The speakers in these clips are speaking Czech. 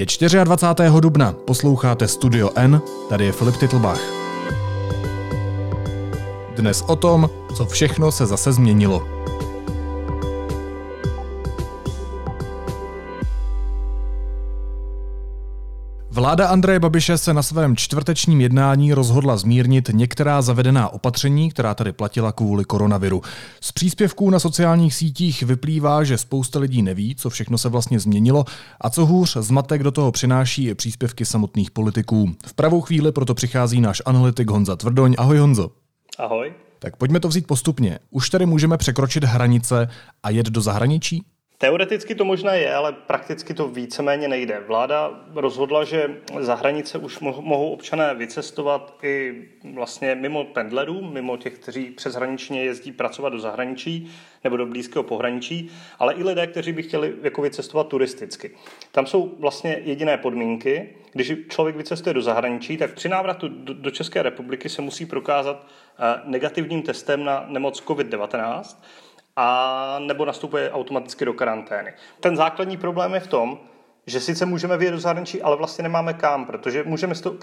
Je 24. dubna, posloucháte Studio N, tady je Filip Titlbach. Dnes o tom, co všechno se zase změnilo. Vláda Andreje Babiše se na svém čtvrtečním jednání rozhodla zmírnit některá zavedená opatření, která tady platila kvůli koronaviru. Z příspěvků na sociálních sítích vyplývá, že spousta lidí neví, co všechno se vlastně změnilo a co hůř, zmatek do toho přináší i příspěvky samotných politiků. V pravou chvíli proto přichází náš analytik Honza Tvrdoň. Ahoj Honzo. Ahoj. Tak pojďme to vzít postupně. Už tady můžeme překročit hranice a jet do zahraničí? Teoreticky to možná je, ale prakticky to víceméně nejde. Vláda rozhodla, že za hranice už mohou občané vycestovat i vlastně mimo pendlerů, mimo těch, kteří přeshraničně jezdí pracovat do zahraničí nebo do blízkého pohraničí, ale i lidé, kteří by chtěli jako vycestovat turisticky. Tam jsou vlastně jediné podmínky. Když člověk vycestuje do zahraničí, tak při návratu do České republiky se musí prokázat negativním testem na nemoc COVID-19, a nebo nastupuje automaticky do karantény. Ten základní problém je v tom, že sice můžeme vyjet do zahraničí, ale vlastně nemáme kam, protože můžeme si to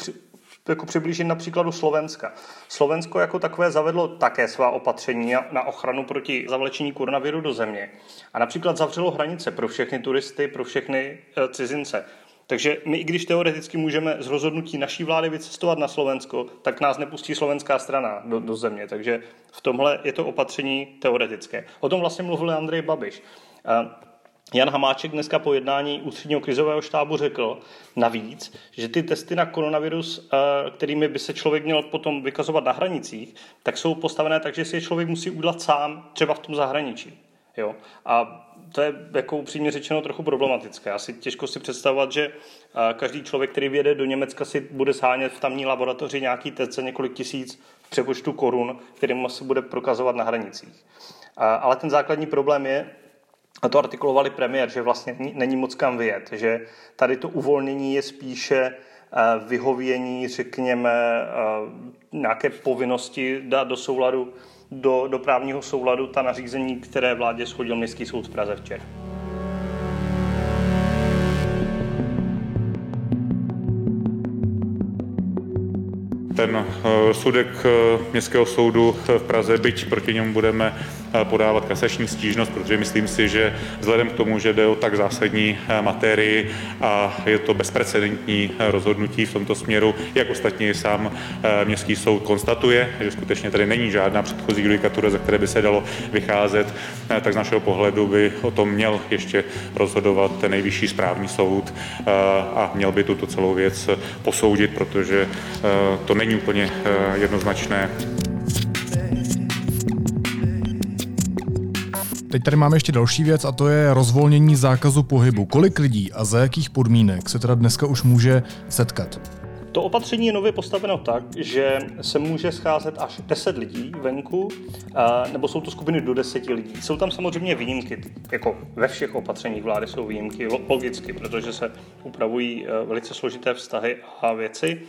přiblížit na příkladu Slovenska. Slovensko jako takové zavedlo také svá opatření na ochranu proti zavlečení koronaviru do země. A například zavřelo hranice pro všechny turisty, pro všechny cizince. Takže my, i když teoreticky můžeme z rozhodnutí naší vlády vycestovat na Slovensko, tak nás nepustí slovenská strana do země. Takže v tomhle je to opatření teoretické. O tom vlastně mluvil Andrej Babiš. Jan Hamáček dneska po jednání ústředního krizového štábu řekl navíc, že ty testy na koronavirus, kterými by se člověk měl potom vykazovat na hranicích, tak jsou postavené tak, že si je člověk musí udělat sám, třeba v tom zahraničí. Jo. A to je jako upřímně řečeno trochu problematické. Asi těžko si představovat, že každý člověk, který vyjede do Německa, si bude shánět v tamní laboratoři nějaký test za několik tisíc v přepočtu korun, kterým se bude prokazovat na hranicích. Ale ten základní problém je, a to artikulovali premiér, že vlastně není moc kam vyjet, že tady to uvolnění je spíše vyhovění, řekněme, nějaké povinnosti dát do souladu do právního souladu ta nařízení, které vládě shodil Městský soud v Praze včera. Ten sudek Městského soudu v Praze, byť proti němu budeme podávat kasační stížnost, protože myslím si, že vzhledem k tomu, že jde o tak zásadní materii a je to bezprecedentní rozhodnutí v tomto směru, jak ostatně sám Městský soud konstatuje, že skutečně tady není žádná předchozí judikatura, ze které by se dalo vycházet, tak z našeho pohledu by o tom měl ještě rozhodovat ten Nejvyšší správní soud a měl by tuto celou věc posoudit, protože to není úplně jednoznačné. Teď tady máme ještě další věc a to je rozvolnění zákazu pohybu. Kolik lidí a za jakých podmínek se teda dneska už může setkat? To opatření je nově postaveno tak, že se může scházet až 10 lidí venku, nebo jsou to skupiny do 10 lidí. Jsou tam samozřejmě výjimky, jako ve všech opatřeních vlády jsou výjimky logicky, protože se upravují velice složité vztahy a věci.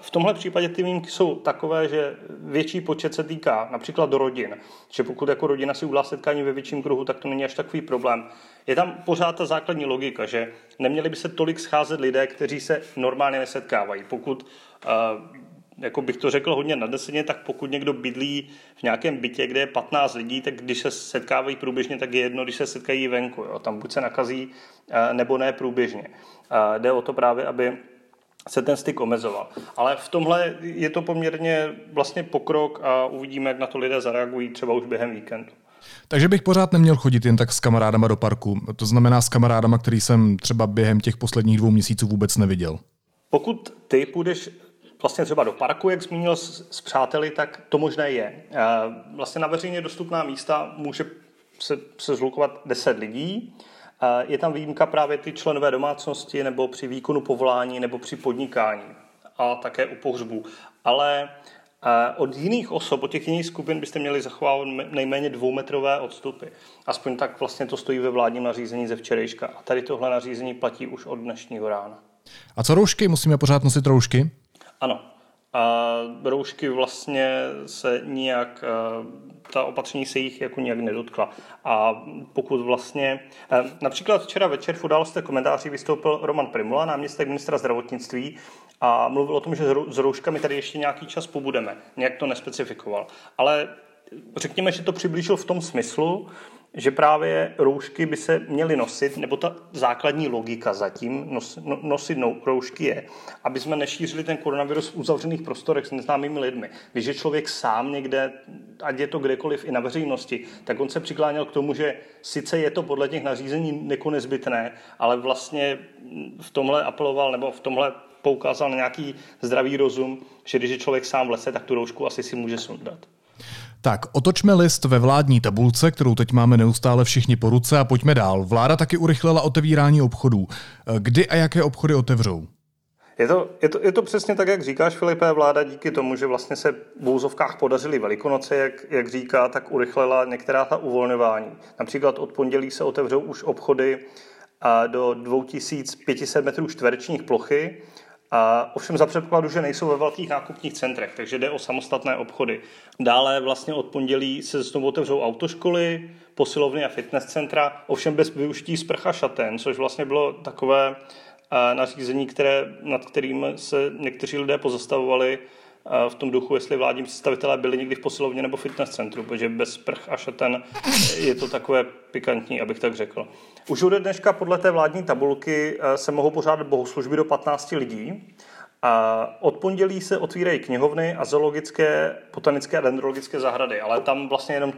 V tomhle případě ty výjimky jsou takové, že větší počet se týká například rodin, že pokud jako rodina si udělá setkání ve větším kruhu, tak to není až takový problém. Je tam pořád ta základní logika, že neměli by se tolik scházet lidé, kteří se normálně nesetkávají. Pokud, jako bych to řekl hodně nadneseně, tak pokud někdo bydlí v nějakém bytě, kde je 15 lidí, tak když se setkávají průběžně, tak je jedno, když se setkají venku. Jo? Tam buď se nakazí, nebo ne průběžně. Jde o to právě, aby se ten styk omezoval. Ale v tomhle je to poměrně vlastně pokrok a uvidíme, jak na to lidé zareagují třeba už během víkendu. Takže bych pořád neměl chodit jen tak s kamarádama do parku. To znamená s kamarádama, který jsem třeba během těch posledních 2 měsíců vůbec neviděl. Pokud ty půjdeš vlastně třeba do parku, jak zmínil s přáteli, tak to možné je. Vlastně na veřejně dostupná místa může se zhlukovat 10 lidí. Je tam výjimka právě ty členové domácnosti nebo při výkonu povolání nebo při podnikání a také u pohřbu. Ale od jiných osob, od těch jiných skupin byste měli zachovávat nejméně 2metrové odstupy. Aspoň tak vlastně to stojí ve vládním nařízení ze včerejška. A tady tohle nařízení platí už od dnešního rána. A co roušky? Musíme pořád nosit roušky? Ano. A roušky vlastně se nijak, ta opatření se jich jako nijak nedotkla. A pokud vlastně, například včera večer v Událostech komentáři vystoupil Roman Primula, náměstek ministra zdravotnictví, a mluvil o tom, že s rouškami tady ještě nějaký čas pobudeme. Nějak to nespecifikoval. Ale řekněme, že to přiblížil v tom smyslu, že právě roušky by se měly nosit, nebo ta základní logika zatím nosit roušky je, aby jsme nešířili ten koronavirus v uzavřených prostorech s neznámými lidmi. Když je člověk sám někde, ať je to kdekoliv i na veřejnosti, tak on se přikláněl k tomu, že sice je to podle těch nařízení nekonezbytné, ale vlastně v tomhle apeloval, nebo v tomhle poukázal na nějaký zdravý rozum, že když je člověk sám v lese, tak tu roušku asi si může sundat. Tak, otočme list ve vládní tabulce, kterou teď máme neustále všichni po ruce, a pojďme dál. Vláda taky urychlila otevírání obchodů. Kdy a jaké obchody otevřou? Je to přesně tak, jak říkáš, Filipe. Vláda díky tomu, že vlastně se v úzovkách podařily Velikonoce, jak říká, tak urychlila některá ta uvolňování. Například od pondělí se otevřou už obchody do 2500 metrů čtverečních plochy, a ovšem za předpokladu, že nejsou ve velkých nákupních centrech, takže jde o samostatné obchody. Dále vlastně od pondělí se znovu otevřou autoškoly, posilovny a fitness centra, ovšem bez využití sprcha šaten, což vlastně bylo takové nařízení, nad kterým se někteří lidé pozastavovali v tom duchu, jestli vládní představitelé byli někdy v posilovně nebo fitness centru, protože bez sprch a šaten je to takové pikantní, abych tak řekl. Už od dneška podle té vládní tabulky se mohou pořádat bohoslužby do 15 lidí. A od pondělí se otvírají knihovny a zoologické, botanické a dendrologické zahrady, ale tam vlastně jenom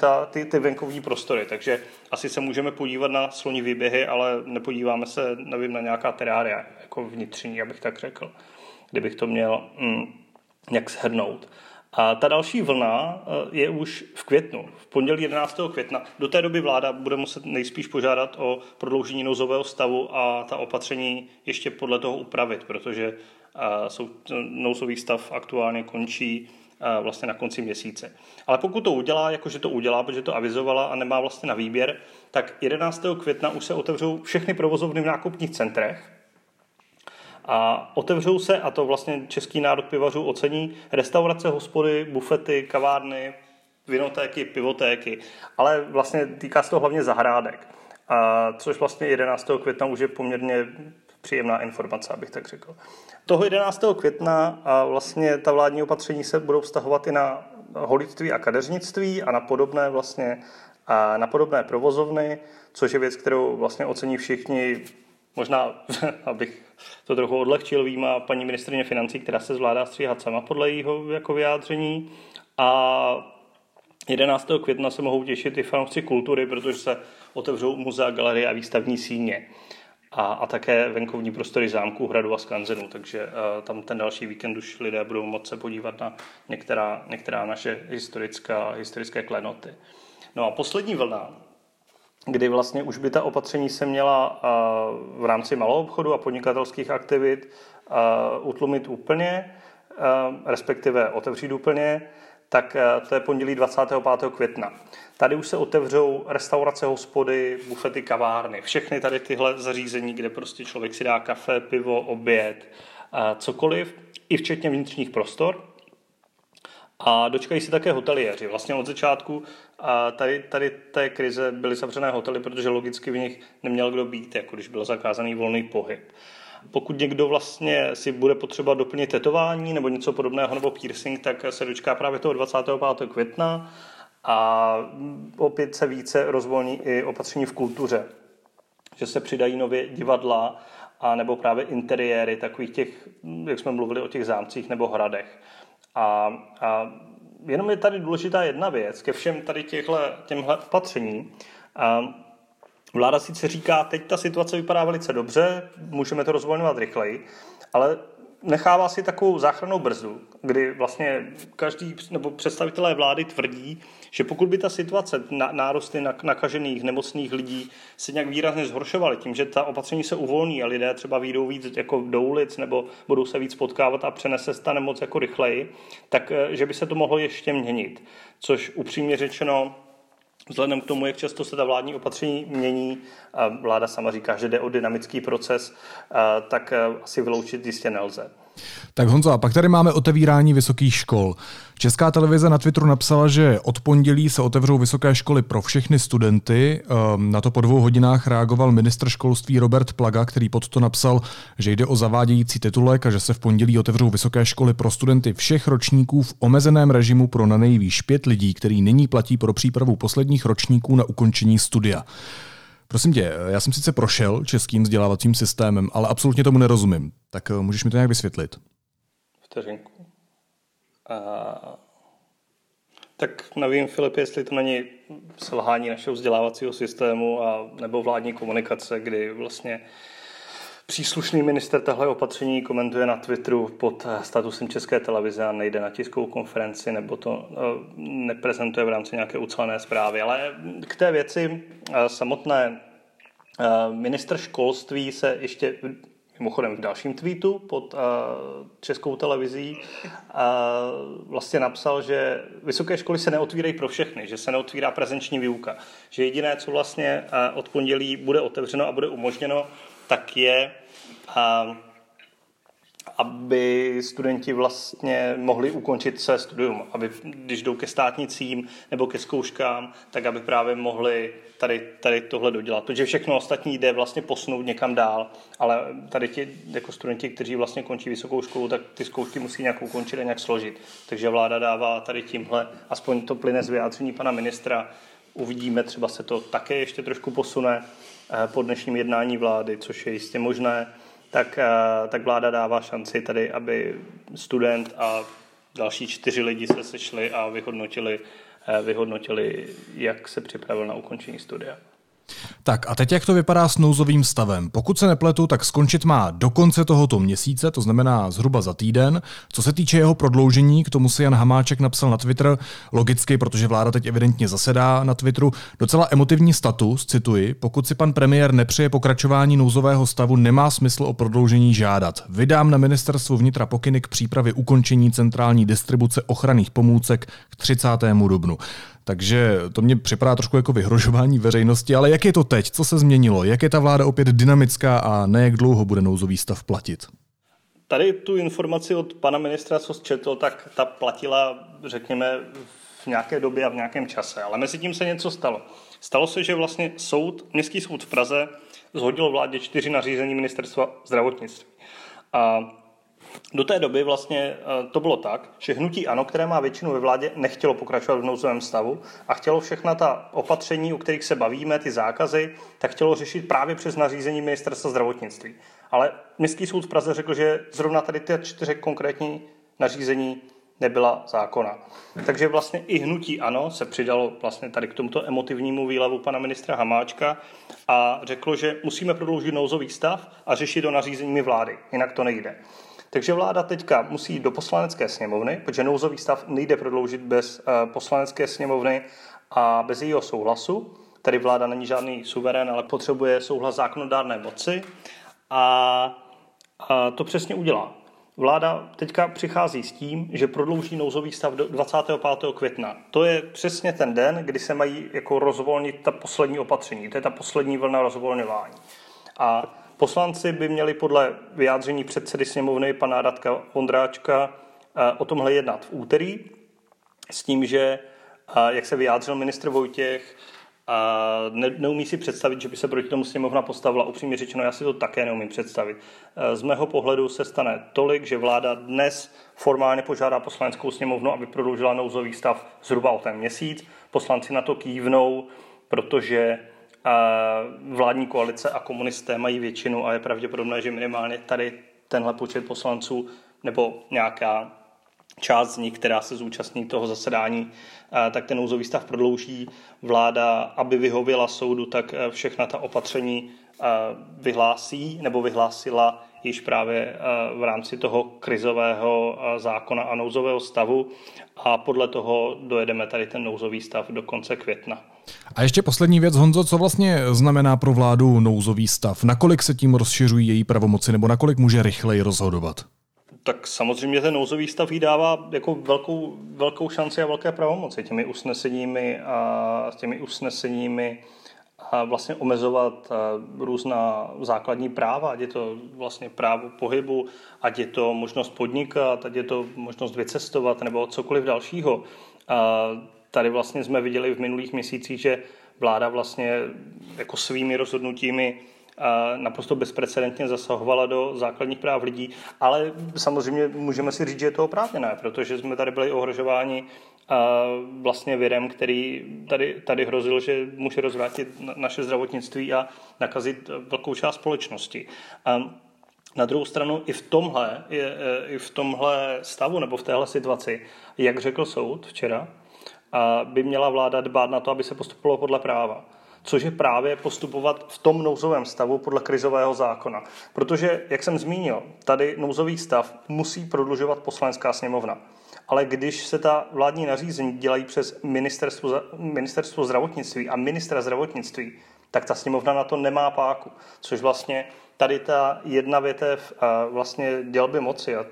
ty venkovní prostory, takže asi se můžeme podívat na sloní výběhy, ale nepodíváme se, nevím, na nějaká terária, jako vnitřní, abych tak řekl, kdybych to měl jak shrnout. A ta další vlna je už v květnu, v pondělí 11. května. Do té doby vláda bude muset nejspíš požádat o prodloužení nouzového stavu a ta opatření ještě podle toho upravit, protože nouzový stav aktuálně končí vlastně na konci měsíce. Ale pokud to udělá, jakože to udělá, protože to avizovala a nemá vlastně na výběr, tak 11. května už se otevřou všechny provozovny v nákupních centrech. A otevřou se, a to vlastně český národ pivařů ocení, restaurace, hospody, bufety, kavárny, vinotéky, pivotéky, ale vlastně týká se to hlavně zahrádek, a což vlastně 11. května už je poměrně příjemná informace, abych tak řekl. Toho 11. května a vlastně ta vládní opatření se budou vztahovat i na holitství a kadeřnictví a na podobné provozovny, což je věc, kterou vlastně ocení všichni. Možná, abych to trochu odlehčil, výjima paní ministryně financí, která se zvládá stříhat sama podle jeho jako vyjádření. A 11. května se mohou těšit i fanoušci kultury, protože se otevřou muzea, galerie a výstavní síně. A také venkovní prostory zámků, hradu a skanzenů. Takže tam ten další víkend už lidé budou moct se podívat na některá naše historické klenoty. No a poslední vlna, kdy vlastně už by ta opatření se měla v rámci maloobchodu a podnikatelských aktivit utlumit úplně, respektive otevřít úplně, tak to je pondělí 25. května. Tady už se otevřou restaurace, hospody, bufety, kavárny. Všechny tady tyhle zařízení, kde prostě člověk si dá kafe, pivo, oběd, cokoliv, i včetně vnitřních prostor. A dočkají se také hoteliéři. Vlastně od začátku tady té krize byly zavřené hotely, protože logicky v nich neměl kdo být, jako když byl zakázaný volný pohyb. Pokud někdo vlastně si bude potřeba doplnit tetování nebo něco podobného, nebo piercing, tak se dočká právě toho 25. května a opět se více rozvolní i opatření v kultuře. Že se přidají nově divadla a nebo právě interiéry takových těch, jak jsme mluvili o těch zámcích nebo hradech. A jenom je tady důležitá jedna věc ke všem tady těmhle opatřením. Vláda sice říká, teď ta situace vypadá velice dobře, můžeme to rozvolňovat rychleji, ale nechává si takovou záchrannou brzdu, kdy vlastně každý nebo představitelé vlády tvrdí, že pokud by ta situace, nárosty nakažených, nemocných lidí se nějak výrazně zhoršovaly tím, že ta opatření se uvolní a lidé třeba vyjdou víc jako do ulic nebo budou se víc potkávat a přenese se ta nemoc jako rychleji, tak že by se to mohlo ještě měnit. Což upřímně řečeno, vzhledem k tomu, jak často se ta vládní opatření mění, vláda sama říká, že jde o dynamický proces, tak asi vyloučit jistě nelze. Tak Honzo, a pak tady máme otevírání vysokých škol. Česká televize na Twitteru napsala, že od pondělí se otevřou vysoké školy pro všechny studenty. Na to po 2 hodinách reagoval ministr školství Robert Plaga, který pod to napsal, že jde o zavádějící titulek a že se v pondělí otevřou vysoké školy pro studenty všech ročníků v omezeném režimu pro nanejvýš 5 lidí, který nyní platí pro přípravu posledních ročníků na ukončení studia. Prosím tě, já jsem sice prošel českým vzdělávacím systémem, ale absolutně tomu nerozumím. Tak můžeš mi to nějak vysvětlit? Vteřinku. Tak nevím, Filip, jestli to není selhání našeho vzdělávacího systému a nebo vládní komunikace, kdy vlastně příslušný minister tahle opatření komentuje na Twitteru pod statusem České televize a nejde na tiskovou konferenci nebo to neprezentuje v rámci nějaké ucelené zprávy. Ale k té věci samotné, ministr školství se ještě mimochodem v dalším tweetu pod Českou televizí vlastně napsal, že vysoké školy se neotvírají pro všechny, že se neotvírá prezenční výuka, že jediné, co vlastně od pondělí bude otevřeno a bude umožněno, tak je, aby studenti vlastně mohli ukončit své studium, aby když jdou ke státnicím nebo ke zkouškám, tak aby právě mohli tady tohle dodělat. Protože všechno ostatní jde vlastně posunout někam dál, ale tady ti jako studenti, kteří vlastně končí vysokou školu, tak ty zkoušky musí nějak ukončit a nějak složit. Takže vláda dává tady tímhle, aspoň to plyne z vyjádření pana ministra, uvidíme, třeba se to také ještě trošku posune po dnešním jednání vlády, což je jistě možné, tak vláda dává šanci tady, aby student a další 4 lidi se sešli a vyhodnotili, jak se připravil na ukončení studia. Tak a teď jak to vypadá s nouzovým stavem? Pokud se nepletu, tak skončit má do konce tohoto měsíce, to znamená zhruba za týden. Co se týče jeho prodloužení, k tomu si Jan Hamáček napsal na Twitter, logicky, protože vláda teď evidentně zasedá na Twitteru, docela emotivní status, cituji, pokud si pan premiér nepřeje pokračování nouzového stavu, nemá smysl o prodloužení žádat. Vydám na ministerstvu vnitra pokyny k přípravě ukončení centrální distribuce ochranných pomůcek k 30. dubnu. Takže to mě připadá trošku jako vyhrožování veřejnosti, ale jak je to teď? Co se změnilo? Jak je ta vláda opět dynamická a ne jak dlouho bude nouzový stav platit? Tady tu informaci od pana ministra, co zčetl, tak ta platila, řekněme, v nějaké době a v nějakém čase, ale mezi tím se něco stalo. Stalo se, že vlastně Městský soud v Praze zhodil vládě 4 nařízení ministerstva zdravotnictví. A do té doby vlastně to bylo tak, že hnutí ANO, které má většinu ve vládě, nechtělo pokračovat v nouzovém stavu a chtělo všechna ta opatření, o kterých se bavíme, ty zákazy, tak chtělo řešit právě přes nařízení ministerstva zdravotnictví. Ale Městský soud v Praze řekl, že zrovna tady ty 4 konkrétní nařízení nebyla zákona. Takže vlastně i hnutí ANO se přidalo vlastně tady k tomuto emotivnímu výlevu pana ministra Hamáčka a řeklo, že musíme prodloužit nouzový stav a řešit to nařízeními vlády, jinak to nejde. Takže vláda teďka musí do poslanecké sněmovny, protože nouzový stav nejde prodloužit bez poslanecké sněmovny a bez jejího souhlasu. Tady vláda není žádný suverén, ale potřebuje souhlas zákonodárné moci a to přesně udělá. Vláda teďka přichází s tím, že prodlouží nouzový stav do 25. května. To je přesně ten den, kdy se mají jako rozvolnit ta poslední opatření. To je ta poslední vlna rozvolňování. A poslanci by měli podle vyjádření předsedy sněmovny pana Radka Ondráčka o tomhle jednat v úterý s tím, že, jak se vyjádřil ministr Vojtěch, neumí si představit, že by se proti tomu sněmovna postavila. Upřímně řečeno, já si to také neumím představit. Z mého pohledu se stane tolik, že vláda dnes formálně požádá poslaneckou sněmovnu, aby prodloužila nouzový stav zhruba o ten měsíc. Poslanci na to kývnou, protože vládní koalice a komunisté mají většinu a je pravděpodobné, že minimálně tady tenhle počet poslanců nebo nějaká část z nich, která se zúčastní toho zasedání, tak ten nouzový stav prodlouží. Vláda, aby vyhověla soudu, tak všechna ta opatření vyhlásí nebo vyhlásila již právě v rámci toho krizového zákona a nouzového stavu a podle toho dojedeme tady ten nouzový stav do konce května. A ještě poslední věc, Honzo, co vlastně znamená pro vládu nouzový stav? Nakolik se tím rozšiřují její pravomoci nebo nakolik může rychleji rozhodovat? Tak samozřejmě ten nouzový stav jí dává jako velkou šanci a velké pravomoci těmi usneseními vlastně omezovat různá základní práva, ať je to vlastně právo pohybu, ať je to možnost podnikat, ať je to možnost vycestovat nebo cokoliv dalšího. Tady vlastně jsme viděli v minulých měsících, že vláda vlastně jako svými rozhodnutími naprosto bezprecedentně zasahovala do základních práv lidí, ale samozřejmě můžeme si říct, že je to oprávněné, protože jsme tady byli ohrožováni vlastně virem, který tady hrozil, že může rozvrátit naše zdravotnictví a nakazit velkou část společnosti. Na druhou stranu i v tomhle stavu nebo v téhle situaci, jak řekl soud včera, by měla vláda dbát na to, aby se postupovalo podle práva. Což je právě postupovat v tom nouzovém stavu podle krizového zákona. Protože, jak jsem zmínil, tady nouzový stav musí prodlužovat Poslanecká sněmovna. Ale když se ta vládní nařízení dělají přes ministerstvo zdravotnictví a ministra zdravotnictví, tak ta sněmovna na to nemá páku. Což vlastně tady ta jedna větev vlastně dělby moci a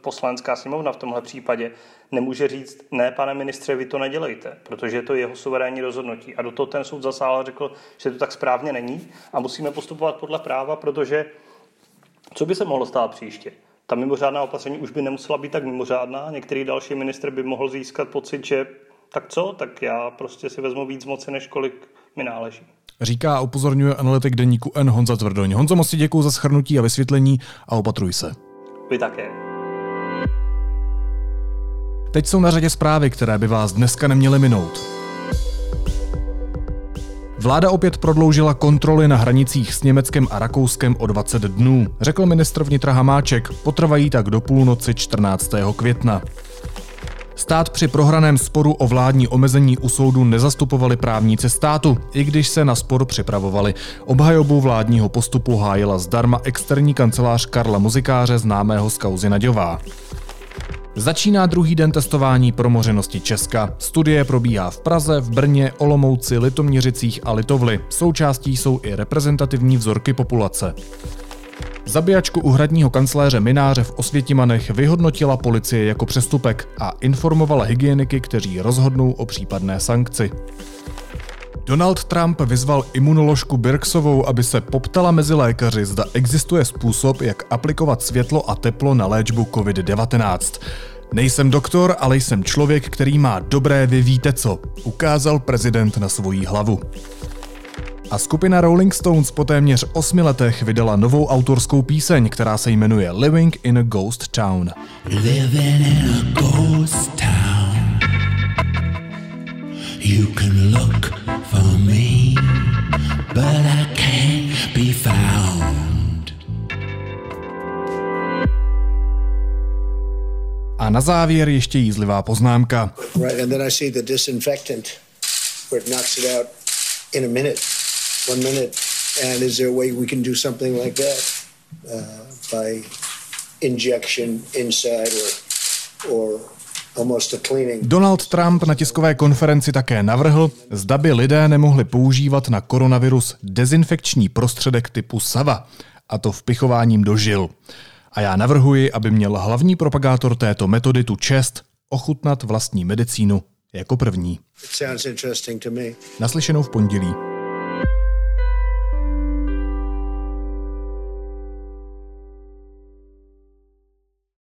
Poslanecká sněmovna v tomhle případě nemůže říct, ne, pane ministře, vy to nedělejte, protože je to jeho suverénní rozhodnutí. A do toho ten soud zasáhl a řekl, že to tak správně není a musíme postupovat podle práva, protože co by se mohlo stát příště? Ta mimořádná opatření už by nemusela být tak mimořádná, některý další ministr by mohl získat pocit, že tak co, tak já prostě si vezmu víc moci, než kolik mi náleží. Říká a upozorňuje analytik deníku N Honza Tvrdoň. Honzo, moc ti děkuju za shrnutí a vysvětlení a opatruj se. Vy také. Teď jsou na řadě zprávy, které by vás dneska neměly minout. Vláda opět prodloužila kontroly na hranicích s Německem a Rakouskem o 20 dnů, řekl ministr vnitra Hamáček. Potrvají tak do půlnoci 14. května. Stát při prohraném sporu o vládní omezení u soudu nezastupovali právníci státu, i když se na spor připravovali. Obhajobu vládního postupu hájila zdarma externí kancelář Karla Muzikáře, známého z kauzy Naďová. Začíná druhý den testování promořenosti Česka. Studie probíhá v Praze, v Brně, Olomouci, Litoměřicích a Litovli. Součástí jsou i reprezentativní vzorky populace. Zabíjačku úhradního kancléře Mináře v Osvětimanech vyhodnotila policie jako přestupek a informovala hygieniky, kteří rozhodnou o případné sankci. Donald Trump vyzval imunoložku Birksovou, aby se poptala mezi lékaři, zda existuje způsob, jak aplikovat světlo a teplo na léčbu COVID-19. Nejsem doktor, ale jsem člověk, který má dobré vy víte co, ukázal prezident na svoji hlavu. A skupina Rolling Stones po téměř 8 letech vydala novou autorskou píseň, která se jmenuje Living in a Ghost Town. Living in a ghost town. You can look for me, but I can't be found. A na závěr ještě jízlivá poznámka. Right, and then I see the disinfectant where it knocks it out in a minute. 1 minute, and is there a way we can do something like that by injection inside or almost a cleaning? Donald Trump na tiskové konferenci také navrhl, zda by lidé nemohli používat na koronavirus dezinfekční prostředek typu Sava, a to vpichováním do žil. A já navrhuji, aby měl hlavní propagátor této metody tu čest ochutnat vlastní medicínu jako první. Naslyšenou v pondělí.